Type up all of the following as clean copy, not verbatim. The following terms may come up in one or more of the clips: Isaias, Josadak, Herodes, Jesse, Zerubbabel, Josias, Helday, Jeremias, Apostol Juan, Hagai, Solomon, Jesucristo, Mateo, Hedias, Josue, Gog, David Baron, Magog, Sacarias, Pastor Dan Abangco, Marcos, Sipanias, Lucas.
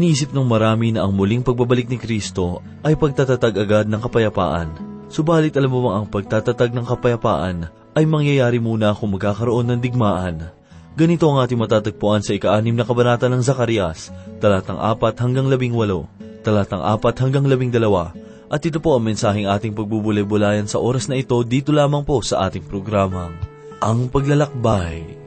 Iniisip ng marami na ang muling pagbabalik ni Kristo ay pagtatatag agad ng kapayapaan. Subalit alam mo bang ang pagtatatag ng kapayapaan ay mangyayari muna kung magkakaroon ng digmaan. Ganito ang ating matatagpuan sa 6 na kabanata ng Sacarias, talatang 4-18, talatang 4-12, at ito po ang mensaheng ating pagbubulay-bulayan sa oras na ito dito lamang po sa ating programang Ang Paglalakbay.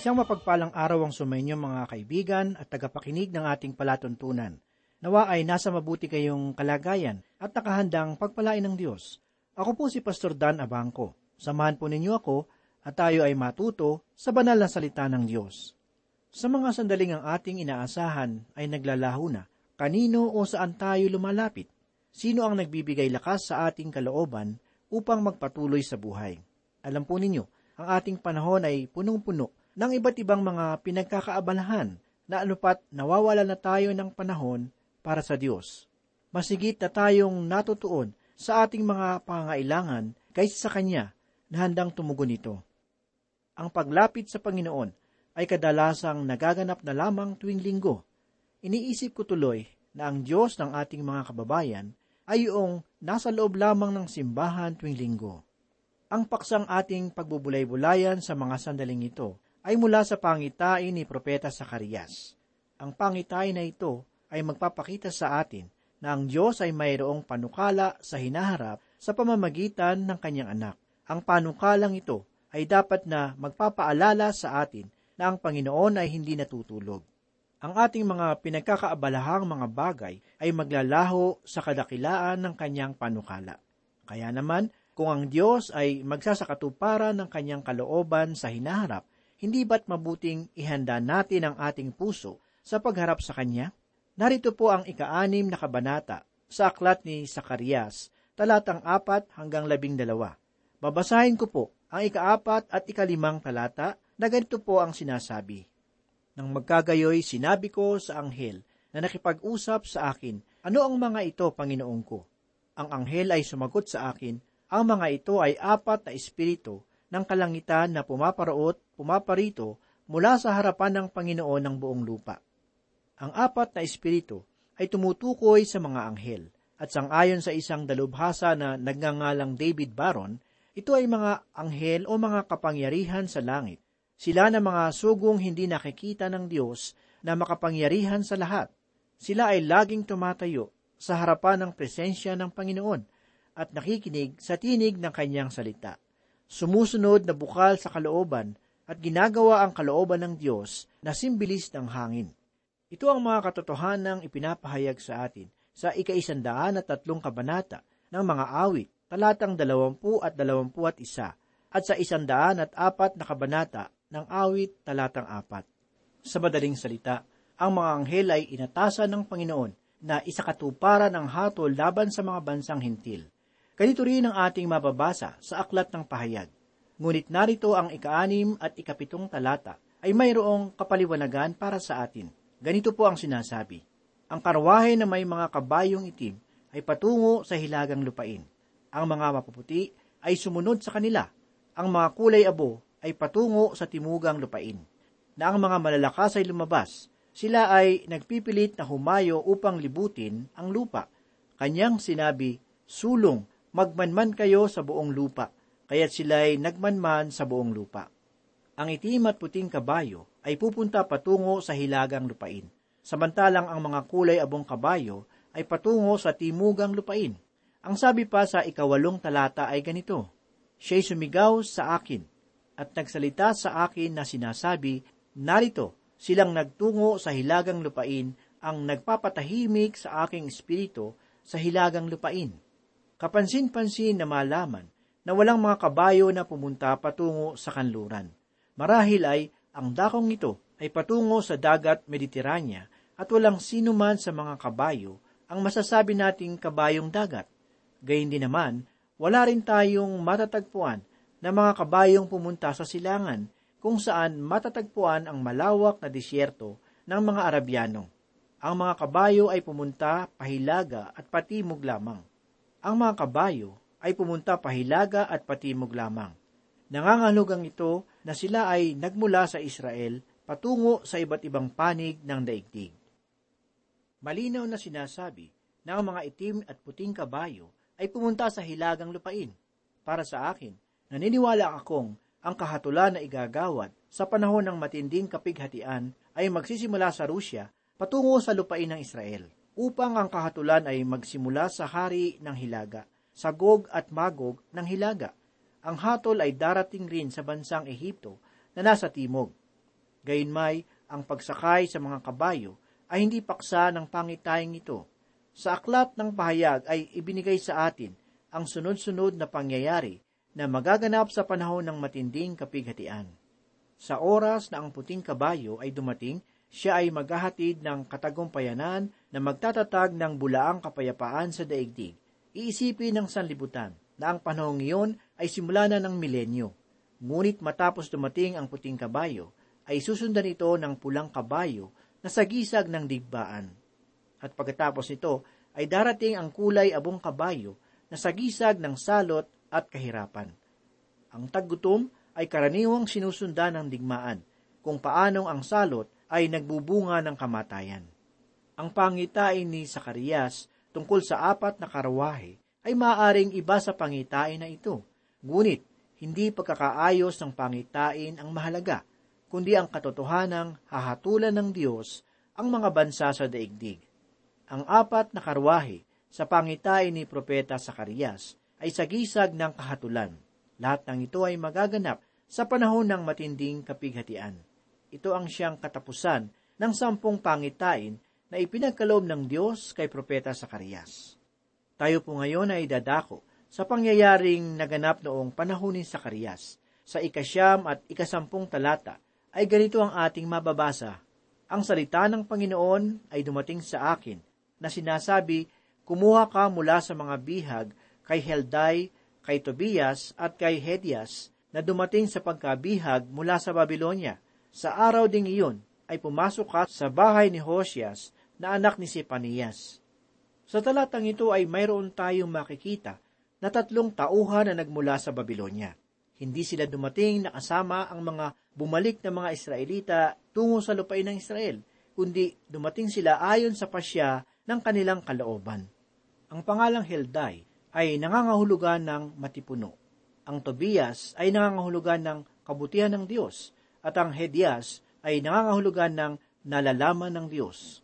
Isang mapagpalang araw ang sumainyo mga kaibigan at tagapakinig ng ating palatuntunan. Nawa ay nasa mabuti kayong kalagayan at nakahandang pagpalain ng Diyos. Ako po si Pastor Dan Abangco. Samahan po ninyo ako at tayo ay matuto sa banal na salita ng Diyos. Sa mga sandaling ang ating inaasahan ay naglalaho na, kanino o saan tayo lumalapit? Sino ang nagbibigay lakas sa ating kalooban upang magpatuloy sa buhay? Alam po ninyo, ang ating panahon ay punong-puno ng iba't ibang mga pinagkakaabalahan na anupat nawawala na tayo ng panahon para sa Diyos. Masigit na tayong natutuon sa ating mga pangailangan kaysa sa Kanya na handang tumugon nito. Ang paglapit sa Panginoon ay kadalasang nagaganap na lamang tuwing linggo. Iniisip ko tuloy na ang Diyos ng ating mga kababayan ay yung nasa loob lamang ng simbahan tuwing linggo. Ang paksang ating pagbubulay-bulayan sa mga sandaling ito ay mula sa pangitain ni Propeta Sacarias. Ang pangitain na ito ay magpapakita sa atin na ang Diyos ay mayroong panukala sa hinaharap sa pamamagitan ng Kanyang anak. Ang panukalang ito ay dapat na magpapaalala sa atin na ang Panginoon ay hindi natutulog. Ang ating mga pinagkakaabalahang mga bagay ay maglalaho sa kadakilaan ng Kanyang panukala. Kaya naman, kung ang Diyos ay magsasakatuparan ng Kanyang kalooban sa hinaharap, hindi ba't mabuting ihanda natin ang ating puso sa pagharap sa Kanya? Narito po ang 6 na kabanata sa aklat ni Sacarias, talatang 4-12. Babasahin ko po ang 4 at 5 talata na ganito po ang sinasabi. Nang magkagayoy, sinabi ko sa anghel na nakipag-usap sa akin, ano ang mga ito, Panginoon ko? Ang anghel ay sumagot sa akin, ang mga ito ay 4 na espiritu ng kalangitan na pumaparito mula sa harapan ng Panginoon ng buong lupa. Ang 4 na espiritu ay tumutukoy sa mga anghel, at sangayon sa isang dalubhasa na nagngangalang David Baron, ito ay mga anghel o mga kapangyarihan sa langit. Sila na mga sugong hindi nakikita ng Diyos na makapangyarihan sa lahat. Sila ay laging tumatayo sa harapan ng presensya ng Panginoon at nakikinig sa tinig ng Kanyang salita. Sumusunod na bukal sa kalooban at ginagawa ang kalooban ng Diyos na simbilis ng hangin. Ito ang mga katotohanang ipinapahayag sa atin sa 103 kabanata ng mga awit, talatang 20 at 21, at sa 104 na kabanata ng awit talatang 4. Sa madaling salita, ang mga anghel ay inatasan ng Panginoon na isakatuparan ang hatol laban sa mga bansang hintil. Ganito rin ang ating mababasa sa aklat ng pahayag. Ngunit narito ang 6 at 7 talata ay mayroong kapaliwanagan para sa atin. Ganito po ang sinasabi. Ang karwahe na may mga kabayong itim ay patungo sa hilagang lupain. Ang mga mapuputi ay sumunod sa kanila. Ang mga kulay abo ay patungo sa timugang lupain, na ang mga malalakas ay lumabas. Sila ay nagpipilit na humayo upang libutin ang lupa. Kanyang sinabi, sulong, magmanman kayo sa buong lupa, kaya't sila ay nagmanman sa buong lupa. Ang itim at puting kabayo ay pupunta patungo sa hilagang lupain, samantalang ang mga kulay abong kabayo ay patungo sa timugang lupain. Ang sabi pa sa 8 talata ay ganito, siya'y sumigaw sa akin, at nagsalita sa akin na sinasabi, narito, silang nagtungo sa hilagang lupain, ang nagpapatahimik sa aking espiritu sa hilagang lupain. Kapansin-pansin na malaman na walang mga kabayo na pumunta patungo sa kanluran. Marahil ay, ang dakong ito ay patungo sa dagat Mediterania at walang sinuman sa mga kabayo ang masasabi nating kabayong dagat. Gayun din naman, wala rin tayong matatagpuan na mga kabayong pumunta sa silangan kung saan matatagpuan ang malawak na disyerto ng mga Arabyano. Ang mga kabayo ay pumunta pahilaga at patimog lamang. Ang mga kabayo ay pumunta pahilaga at patimog lamang. Nangangahulugang ito na sila ay nagmula sa Israel patungo sa iba't ibang panig ng daigdig. Malinaw na sinasabi na ang mga itim at puting kabayo ay pumunta sa hilagang lupain. Para sa akin, naniniwala akong ang kahatulan na igagawad sa panahon ng matinding kapighatian ay magsisimula sa Rusya patungo sa lupain ng Israel, upang ang kahatulan ay magsimula sa hari ng Hilaga, sa Gog at Magog ng Hilaga. Ang hatol ay darating rin sa bansang Ehipto na nasa timog. Gayunmay, ang pagsakay sa mga kabayo ay hindi paksa ng pangitayang ito. Sa aklat ng pahayag ay ibinigay sa atin ang sunod-sunod na pangyayari na magaganap sa panahon ng matinding kapighatian. Sa oras na ang puting kabayo ay dumating, siya ay maghahatid ng katagumpayanan na magtatatag ng bulaang kapayapaan sa daigdig. Iisipin ng sanlibutan na ang panahong iyon ay simula na ng milenyo. Ngunit matapos dumating ang puting kabayo, ay susundan ito ng pulang kabayo na sagisag ng digmaan. At pagkatapos nito, ay darating ang kulay abong kabayo na sagisag ng salot at kahirapan. Ang taggutom ay karaniwang sinusundan ng digmaan, kung paanong ang salot ay nagbubunga ng kamatayan. Ang pangitain ni Sacarias tungkol sa 4 na karwahe ay maaaring iba sa pangitain na ito. Ngunit, hindi pagkakaayos ng pangitain ang mahalaga, kundi ang katotohanang hahatulan ng Diyos ang mga bansa sa daigdig. Ang 4 na karwahe sa pangitain ni Propeta Sacarias ay sagisag ng kahatulan. Lahat ng ito ay magaganap sa panahon ng matinding kapighatian. Ito ang siyang katapusan ng 10 pangitain na ipinagkaloob ng Diyos kay Propeta Sacarias. Tayo po ngayon ay dadako sa pangyayaring naganap noong panahon ni Sacarias. Sa 9 at 10 talata ay ganito ang ating mababasa. Ang salita ng Panginoon ay dumating sa akin na sinasabi, kumuha ka mula sa mga bihag kay Helday, kay Tobias at kay Hedias na dumating sa pagkabihag mula sa Babilonya. Sa araw ding iyon ay pumasok ka sa bahay ni Josias na anak ni Sipanias. Sa talatang ito ay mayroon tayong makikita na 3 tauhan na nagmula sa Babilonya. Hindi sila dumating na kasama ang mga bumalik na mga Israelita tungo sa lupain ng Israel, kundi dumating sila ayon sa pasya ng kanilang kalooban. Ang pangalang Helday ay nangangahulugan ng matipuno. Ang Tobias ay nangangahulugan ng kabutihan ng Diyos, at ang Hedias ay nangangahulugan ng nalalaman ng Diyos.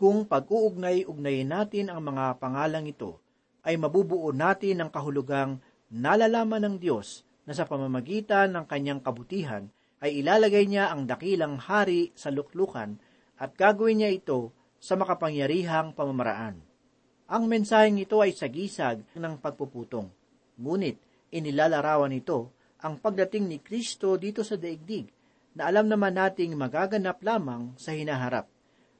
Kung pag-uugnay-ugnayin natin ang mga pangalang ito, ay mabubuo natin ang kahulugang nalalaman ng Diyos na sa pamamagitan ng kanyang kabutihan ay ilalagay niya ang dakilang hari sa luklukan at gagawin niya ito sa makapangyarihang pamamaraan. Ang mensaheng ito ay sagisag ng pagpuputong, ngunit inilalarawan ito ang pagdating ni Kristo dito sa daigdig na alam naman nating magaganap lamang sa hinaharap.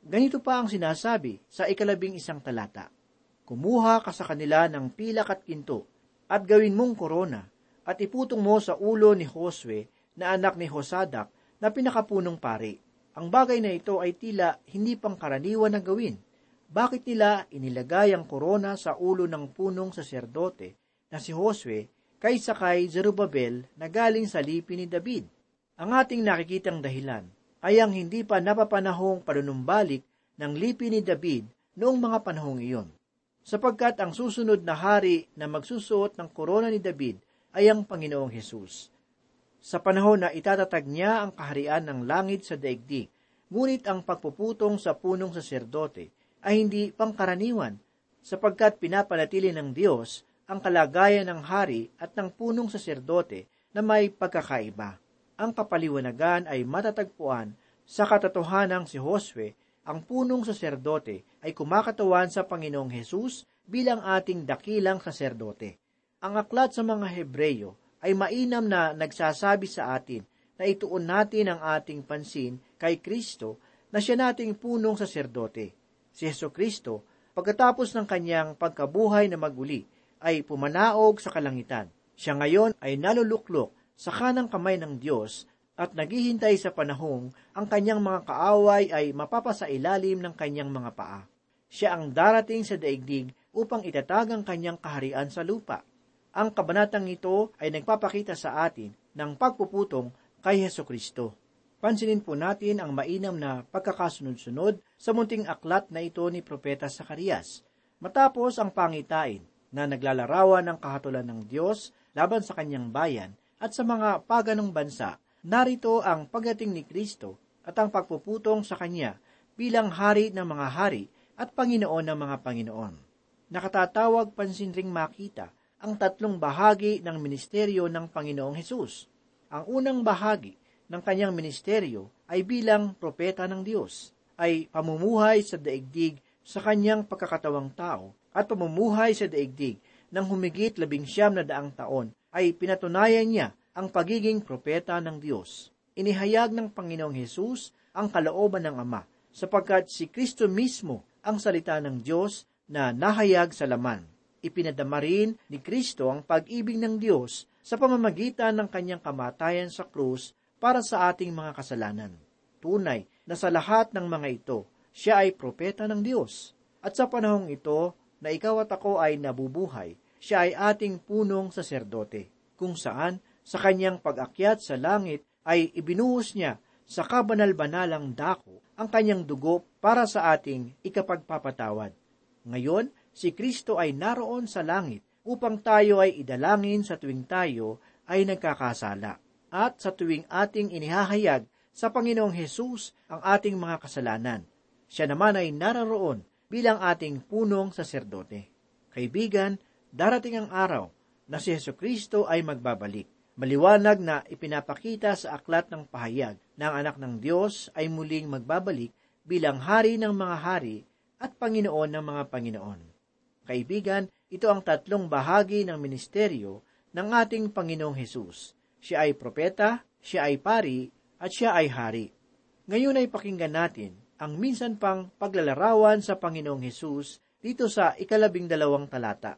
Ganito pa ang sinasabi sa 11 talata. Kumuha ka sa kanila ng pilak at kinto at gawin mong korona at iputong mo sa ulo ni Josue na anak ni Josadak na pinakapunong pari. Ang bagay na ito ay tila hindi pangkaraniwan na gawin. Bakit nila inilagay ang korona sa ulo ng punong saserdote na si Josue kaysa kay Zerubbabel na galing sa lipi ni David? Ang ating nakikitang dahilan ay ang hindi pa napapanahong panunumbalik ng lipi ni David noong mga panahong iyon, sapagkat ang susunod na hari na magsusuot ng korona ni David ay ang Panginoong Hesus. Sa panahon na itatatag niya ang kaharian ng langit sa daigdig, ngunit ang pagpuputong sa punong saserdote ay hindi pangkaraniwan, sapagkat pinapanatili ng Diyos ang kalagayan ng hari at ng punong saserdote na may pagkakaiba. Ang kapaliwanagan ay matatagpuan sa katotohanang si Josue, ang punong saserdote, ay kumakatawan sa Panginoong Hesus bilang ating dakilang saserdote. Ang aklat sa mga Hebreyo ay mainam na nagsasabi sa atin na ituon natin ang ating pansin kay Kristo na siya nating punong saserdote. Si Jesucristo, pagkatapos ng kanyang pagkabuhay na maguli, ay pumanaog sa kalangitan. Siya ngayon ay naluluklok sa kanang kamay ng Diyos at naghihintay sa panahong ang kanyang mga kaaway ay mapapasailalim ng kanyang mga paa. Siya ang darating sa daigdig upang itatag ang kanyang kaharian sa lupa. Ang kabanatang ito ay nagpapakita sa atin ng pagpuputong kay Jesucristo. Pansinin po natin ang mainam na pagkakasunod-sunod sa munting aklat na ito ni Propeta Sacarias. Matapos ang pangitain na naglalarawan ng kahatulan ng Diyos laban sa kanyang bayan at sa mga paganong bansa, narito ang pagdating ni Kristo at ang pagpuputong sa kanya bilang hari ng mga hari at Panginoon ng mga Panginoon. Nakatatawag pansin ring makita ang 3 bahagi ng ministeryo ng Panginoong Hesus. Ang unang bahagi ng kanyang ministeryo ay bilang propeta ng Diyos, ay pamumuhay sa daigdig sa kanyang pagkakatawang tao, at pamumuhay sa daigdig ng humigit 17 ay pinatunayan niya ang pagiging propeta ng Diyos. inihayag ng Panginoong Hesus ang kalooban ng Ama, sapagkat si Kristo mismo ang salita ng Diyos na nahayag sa laman. Ipinadama rin ni Kristo ang pag-ibig ng Diyos sa pamamagitan ng kanyang kamatayan sa krus para sa ating mga kasalanan. Tunay na sa lahat ng mga ito, siya ay propeta ng Diyos. At sa panahong ito na ikaw at ako ay nabubuhay, siya ay ating punong saserdote, kung saan sa kanyang pag-akyat sa langit ay ibinuhos niya sa kabanal-banalang dako ang kanyang dugo para sa ating ikapagpapatawad. Ngayon, si Kristo ay naroon sa langit upang tayo ay idalangin sa tuwing tayo ay nagkakasala, at sa tuwing ating inihahayag sa Panginoong Hesus ang ating mga kasalanan. Siya naman ay naroroon bilang ating punong saserdote. Kaibigan, darating ang araw na si Jesucristo ay magbabalik. Maliwanag na ipinapakita sa aklat ng pahayag na ang anak ng Diyos ay muling magbabalik bilang hari ng mga hari at Panginoon ng mga Panginoon. Kaibigan, ito ang tatlong bahagi ng ministeryo ng ating Panginoong Hesus. Siya ay propeta, siya ay pari, at siya ay hari. Ngayon ay pakinggan natin ang minsan pang paglalarawan sa Panginoong Hesus dito sa 12 talata.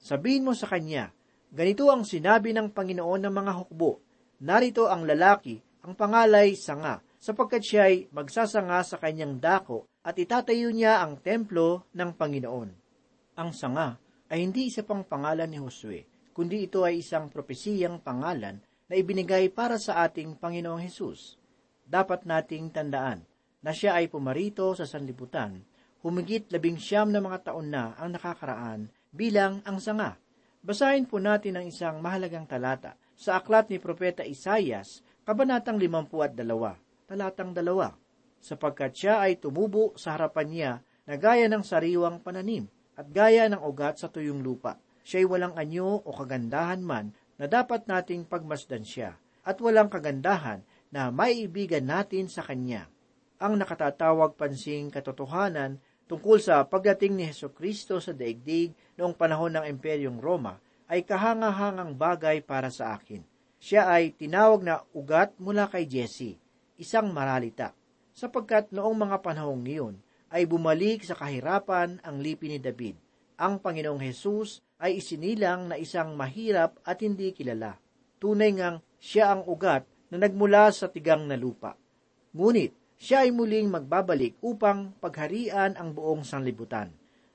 Sabihin mo sa kanya, ganito ang sinabi ng Panginoon ng mga hukbo, narito ang lalaki, ang pangalay Sanga, sapagkat siya ay magsasanga sa kanyang dako at itatayo niya ang templo ng Panginoon. Ang Sanga ay hindi isa pang pangalan ni Josue, kundi ito ay isang propesiyang pangalan na ibinigay para sa ating Panginoong Hesus. Dapat nating tandaan na siya ay pumarito sa sanlibutan, humigit 19 na mga taon na ang nakakaraan bilang ang Sanga. Basahin po natin ang isang mahalagang talata sa aklat ni Propeta Isaias, kabanatang 52, talatang 2, sapagkat siya ay tumubo sa harapan niya na gaya ng sariwang pananim at gaya ng ugat sa tuyong lupa. Siya'y walang anyo o kagandahan man na dapat nating pagmasdan siya, at walang kagandahan na maiibigan natin sa kanya. Ang nakatatawag pansing katotohanan tungkol sa pagdating ni Jesucristo sa daigdig noong panahon ng Imperyong Roma ay kahangahangang bagay para sa akin. Siya ay tinawag na ugat mula kay Jesse, isang maralita, sapagkat noong mga panahong iyon ay bumalik sa kahirapan ang lipi ni David. Ang Panginoong Hesus ay isinilang na isang mahirap at hindi kilala. Tunay ngang siya ang ugat na nagmula sa tigang na lupa. Ngunit, siya ay muling magbabalik upang pagharian ang buong sanlibutan.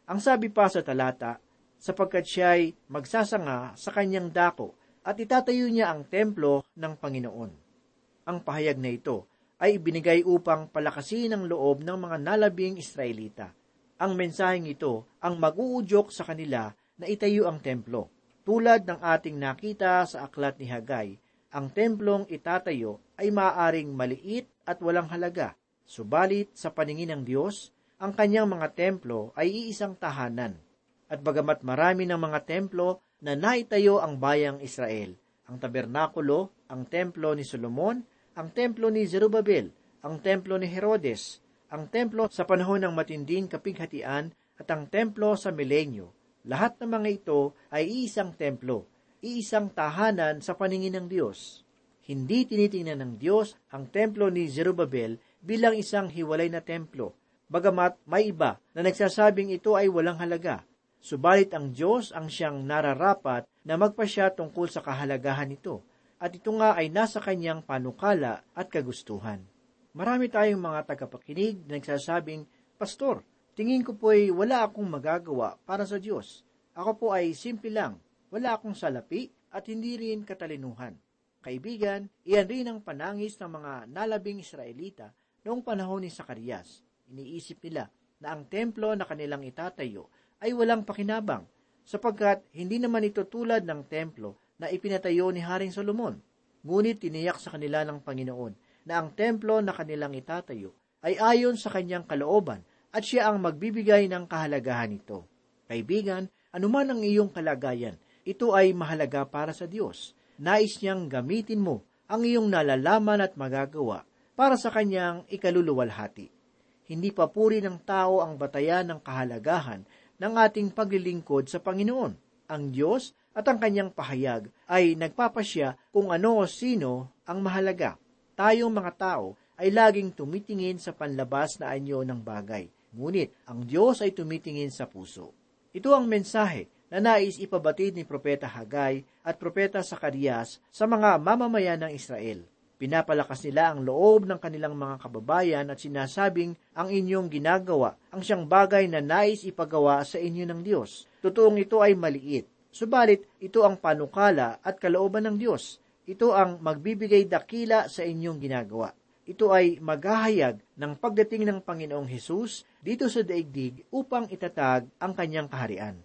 Ang sabi pa sa talata, sapagkat siya ay magsasanga sa kanyang dako at itatayo niya ang templo ng Panginoon. Ang pahayag na ito ay ibinigay upang palakasin ang loob ng mga nalabing Israelita. Ang mensaheng ito ang mag-uudyok sa kanila na itayo ang templo. Tulad ng ating nakita sa aklat ni Hagai, ang templong itatayo ay maaaring maliit at walang halaga. Subalit sa paningin ng Diyos, ang kanyang mga templo ay iisang tahanan. At bagamat marami ng mga templo na naitayo ang bayang Israel, ang tabernakulo, ang templo ni Solomon, ang templo ni Zerubbabel, ang templo ni Herodes, ang templo sa panahon ng matinding kapighatian at ang templo sa milenyo, lahat ng mga ito ay iisang templo, iisang tahanan sa paningin ng Diyos. Hindi tinitingnan ng Diyos ang templo ni Zerubbabel bilang isang hiwalay na templo, bagamat may iba na nagsasabing ito ay walang halaga. Subalit ang Diyos ang siyang nararapat na magpasya tungkol sa kahalagahan nito, at ito nga ay nasa kanyang panukala at kagustuhan. Marami tayong mga tagapakinig na nagsasabing, Pastor, tingin ko po'y wala akong magagawa para sa Diyos. Ako po ay simple lang, wala akong salapi at hindi rin katalinuhan. Kaibigan, iyan rin ang panangis ng mga nalabing Israelita noong panahon ni Sacarias. Iniisip nila na ang templo na kanilang itatayo ay walang pakinabang, sapagkat hindi naman ito tulad ng templo na ipinatayo ni Haring Solomon. Ngunit tiniyak sa kanila ng Panginoon na ang templo na kanilang itatayo ay ayon sa kanyang kalooban at siya ang magbibigay ng kahalagahan nito. Kaibigan, anuman ang iyong kalagayan, ito ay mahalaga para sa Diyos. Nais niyang gamitin mo ang iyong nalalaman at magagawa para sa kanyang ikaluluwalhati. Hindi papuri ng tao ang batayan ng kahalagahan ng ating paglilingkod sa Panginoon. Ang Diyos at ang kanyang pahayag ay nagpapasya kung ano o sino ang mahalaga. Tayong mga tao ay laging tumitingin sa panlabas na anyo ng bagay, ngunit ang Diyos ay tumitingin sa puso. Ito ang mensahe na nais ipabatid ni Propeta Hagai at Propeta Sacarias sa mga mamamayan ng Israel. Pinapalakas nila ang loob ng kanilang mga kababayan at sinasabing ang inyong ginagawa ang siyang bagay na nais ipagawa sa inyo ng Diyos. Totoong ito ay maliit, subalit ito ang panukala at kalooban ng Diyos. Ito ang magbibigay dakila sa inyong ginagawa. Ito ay maghahayag ng pagdating ng Panginoong Hesus dito sa daigdig upang itatag ang kanyang kaharian.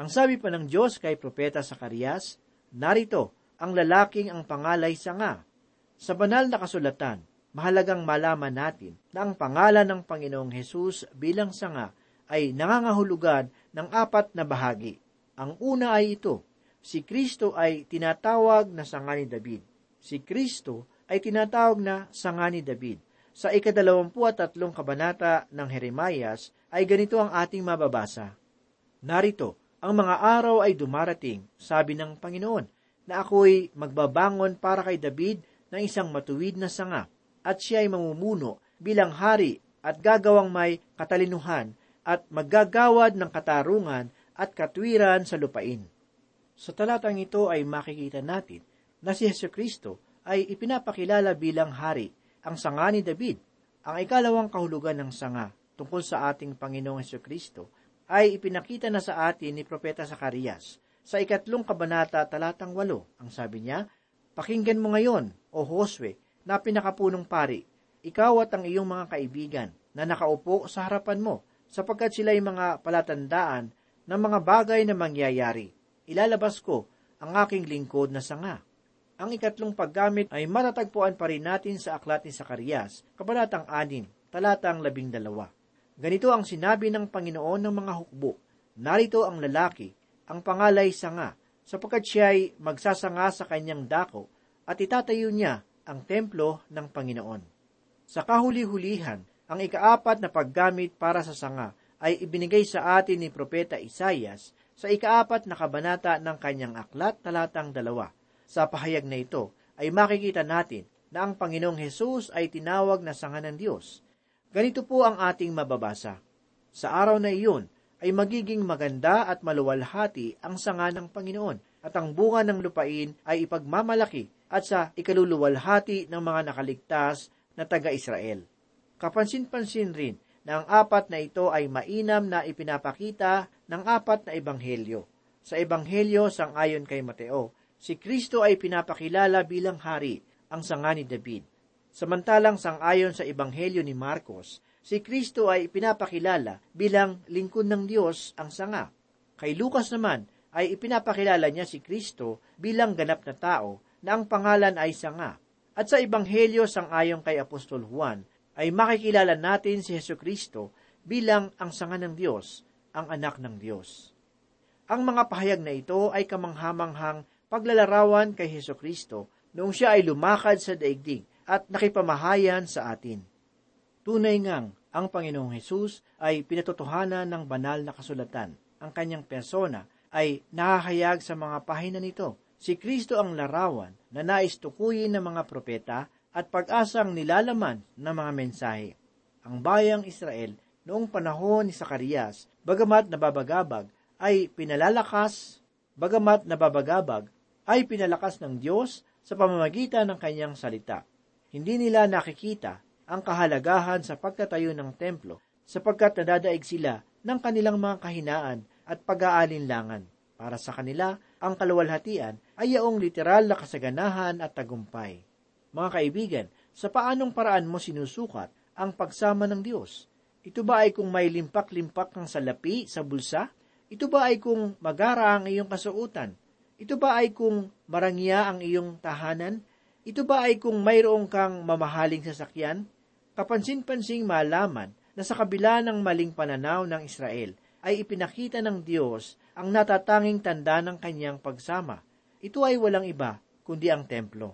Ang sabi pa ng Diyos kay Propeta Sacarias, narito, ang lalaking ang pangalay sanga. Sa banal na kasulatan, mahalagang malaman natin na ang pangalan ng Panginoong Hesus bilang sanga ay nangangahulugan ng apat na bahagi. Ang una ay ito, si Kristo ay tinatawag na sanga ni David. Si Kristo ay tinatawag na sanga ni David. Sa 23 kabanata ng Jeremias ay ganito ang ating mababasa. Narito, ang mga araw ay dumarating, sabi ng Panginoon, na ako'y magbabangon para kay David ng isang matuwid na sanga, at siya ay mamumuno bilang hari at gagawang may katalinuhan at maggagawad ng katarungan at katwiran sa lupain. Sa talatang ito ay makikita natin na si Jesucristo ay ipinapakilala bilang hari, ang sanga ni David. Ang ikalawang kahulugan ng sanga tungkol sa ating Panginoong Jesucristo ay ipinakita na sa atin ni Propeta Sacarias. Sa 3 kabanata, talatang 8, ang sabi niya, pakinggan mo ngayon, O Josue, na pinakapunong pari, ikaw at ang iyong mga kaibigan na nakaupo sa harapan mo, sapagkat sila'y mga palatandaan ng mga bagay na mangyayari. Ilalabas ko ang aking lingkod na sanga. Ang 4 paggamit ay matatagpuan pa rin natin sa aklat ni Sacarias, kabanatang 6, talatang 12. Ganito ang sinabi ng Panginoon ng mga hukbo, narito ang lalaki, ang pangalay sanga, sapagkat siya ay magsasanga sa kanyang dako at itatayo niya ang templo ng Panginoon. Sa kahuli-hulihan, ang 4 na paggamit para sa sanga ay ibinigay sa atin ni Propeta Isaias sa 4 na kabanata ng kanyang aklat, talatang 2. Sa pahayag na ito ay makikita natin na ang Panginoong Hesus ay tinawag na sanga ng Diyos. Ganito po ang ating mababasa. Sa araw na iyon ay magiging maganda at maluwalhati ang sanga ng Panginoon at ang bunga ng lupain ay ipagmamalaki at sa ikaluluwalhati ng mga nakaligtas na taga-Israel. Kapansin-pansin rin na ang 4 na ito ay mainam na ipinapakita ng 4 na ebanghelyo. Sa ebanghelyo sangayon kay Mateo, si Kristo ay pinapakilala bilang hari, ang sanga ni David. Samantalang sangayon sa Ebanghelyo ni Marcos, si Kristo ay pinapakilala bilang lingkod ng Diyos, ang sanga. Kay Lucas naman ay ipinapakilala niya si Kristo bilang ganap na tao na ang pangalan ay sanga. At sa Ebanghelyo sangayon kay Apostol Juan ay makikilala natin si Jesucristo bilang ang sanga ng Diyos, ang anak ng Diyos. Ang mga pahayag na ito ay kamanghamanghang paglalarawan kay Jesucristo noong siya ay lumakad sa daigdig at nakipamahayan sa atin. Tunay ngang ang Panginoong Hesus ay pinatotohanan ng banal na kasulatan. Ang kanyang persona ay nahahayag sa mga pahina nito. Si Kristo ang larawan na nais tukuyin ng mga propeta at pag-asang nilalaman ng mga mensahe. Ang bayang Israel noong panahon ni Sacarias, bagamat nababagabag, ay pinalakas ng Diyos sa pamamagitan ng kanyang salita. Hindi nila nakikita ang kahalagahan sa pagtatayo ng templo sapagkat nadadaig sila ng kanilang mga kahinaan at pag-aalinlangan. Para sa kanila, ang kaluwalhatian ay yaong literal na kasaganahan at tagumpay. Mga kaibigan, sa paanong paraan mo sinusukat ang pagsama ng Diyos? Ito ba ay kung may limpak-limpak ng salapi sa bulsa? Ito ba ay kung magara ang iyong kasuotan? Ito ba ay kung marangya ang iyong tahanan? Ito ba ay kung mayroong kang mamahaling sasakyan? Kapansin-pansing malaman na sa kabila ng maling pananaw ng Israel ay ipinakita ng Diyos ang natatanging tanda ng kanyang pagsama. Ito ay walang iba kundi ang templo.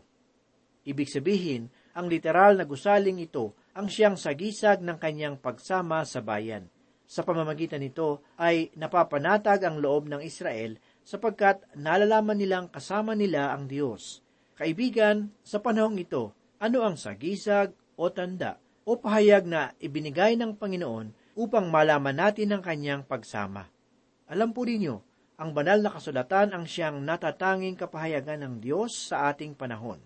Ibig sabihin, ang literal na gusaling ito ang siyang sagisag ng kanyang pagsama sa bayan. Sa pamamagitan nito ay napapanatag ang loob ng Israel sapagkat nalalaman nilang kasama nila ang Diyos. Kaibigan, sa panahong ito ano ang sagisag o tanda o pahayag na ibinigay ng Panginoon upang malaman natin ang kanyang pagsama. Alam po ninyo, ang banal na kasulatan ang siyang natatanging kapahayagan ng Diyos sa ating panahon.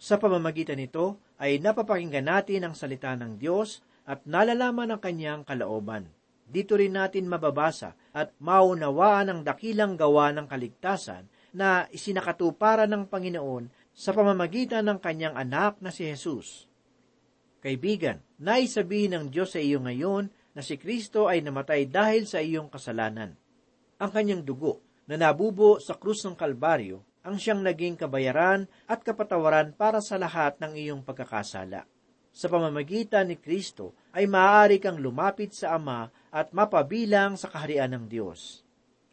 Sa pamamagitan nito ay napapakinggan natin ang salita ng Diyos at nalalaman ang kanyang kalooban. Dito rin natin mababasa at maunawaan ang dakilang gawa ng kaligtasan na isinakatuparan ng Panginoon sa pamamagitan ng kanyang anak na si Jesus. Kaibigan, naisabihin ng Diyos sa iyo ngayon na si Kristo ay namatay dahil sa iyong kasalanan. Ang kanyang dugo na nabubo sa krus ng Kalbaryo ang siyang naging kabayaran at kapatawaran para sa lahat ng iyong pagkakasala. Sa pamamagitan ni Kristo ay maaari kang lumapit sa Ama at mapabilang sa kaharian ng Diyos.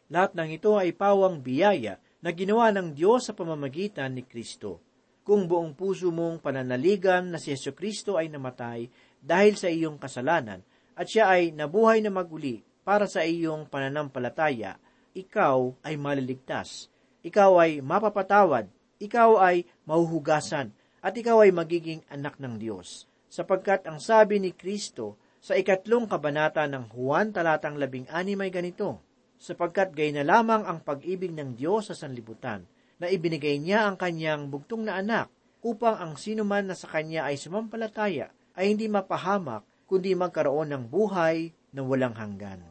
Lahat ng ito ay pawang biyaya na ginawa ng Diyos sa pamamagitan ni Kristo. Kung buong puso mong pananaligan na si Jesucristo ay namatay dahil sa iyong kasalanan at siya ay nabuhay na maguli para sa iyong pananampalataya, ikaw ay maliligtas, ikaw ay mapapatawad, ikaw ay mahuhugasan, at ikaw ay magiging anak ng Diyos. Sapagkat ang sabi ni Kristo sa 3 kabanata ng Juan talatang 16 ay ganito, sapagkat gayon na lamang ang pag-ibig ng Diyos sa sanlibutan, na ibinigay niya ang kanyang bugtong na anak, upang ang sinuman na sa kanya ay sumampalataya, ay hindi mapahamak, kundi magkaroon ng buhay na walang hanggan.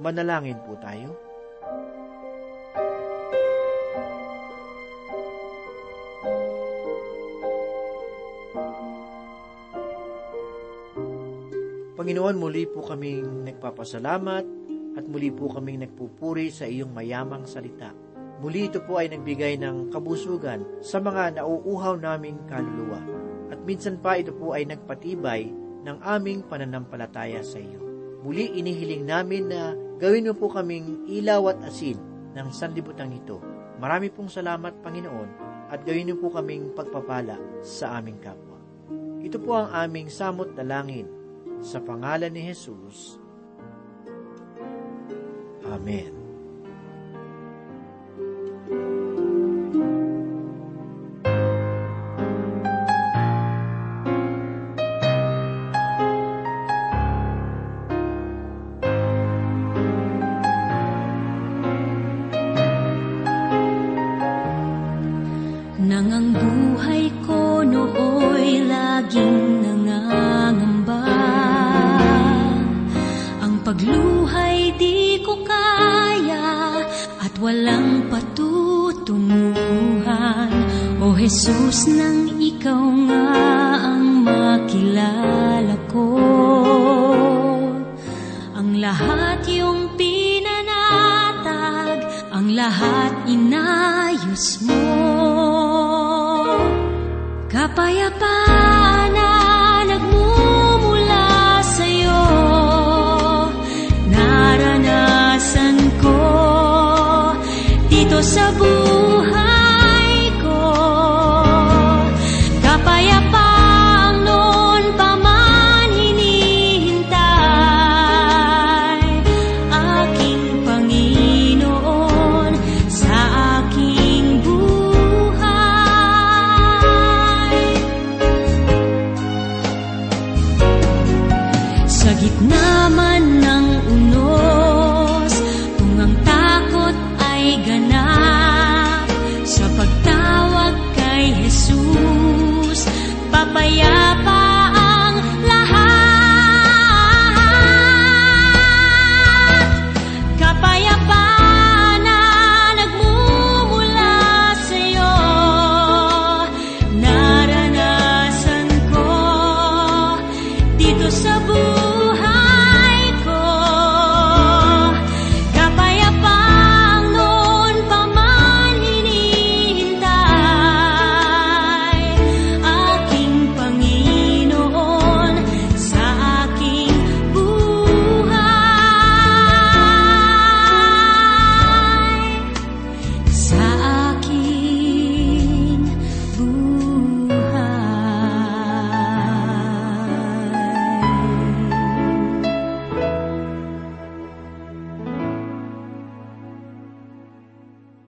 Manalangin po tayo. Panginoon, muli po kaming nagpapasalamat at muli po kaming nagpupuri sa iyong mayamang salita. Muli ito po ay nagbigay ng kabusugan sa mga nauuhaw naming kaluluwa. At minsan pa ito po ay nagpatibay ng aming pananampalataya sa iyo. Muli inihiling namin na gawin mo po kaming ilaw at asin ng sanlibutan ito. Marami pong salamat, Panginoon, at gawin mo po kaming pagpapala sa aming kapwa. Ito po ang aming samot na langin. Sa pangalan ni Jesus. Amen. Nang ang buhay ko nooy laging nangangamba, pagluhay di ko kaya at walang patutunguhan. O Jesus, nang ikaw nga ang makilala ko, ang lahat yung pinanatag, ang lahat inayos mo. Kapayapaan na nagmumula sa'yo ko dito sa buhay ko, kapayapaang noon pa man hinihintay, aking Panginoon sa aking buhay. Sa gitna man ng uno, sa pagtawag kay Jesus, papayapa.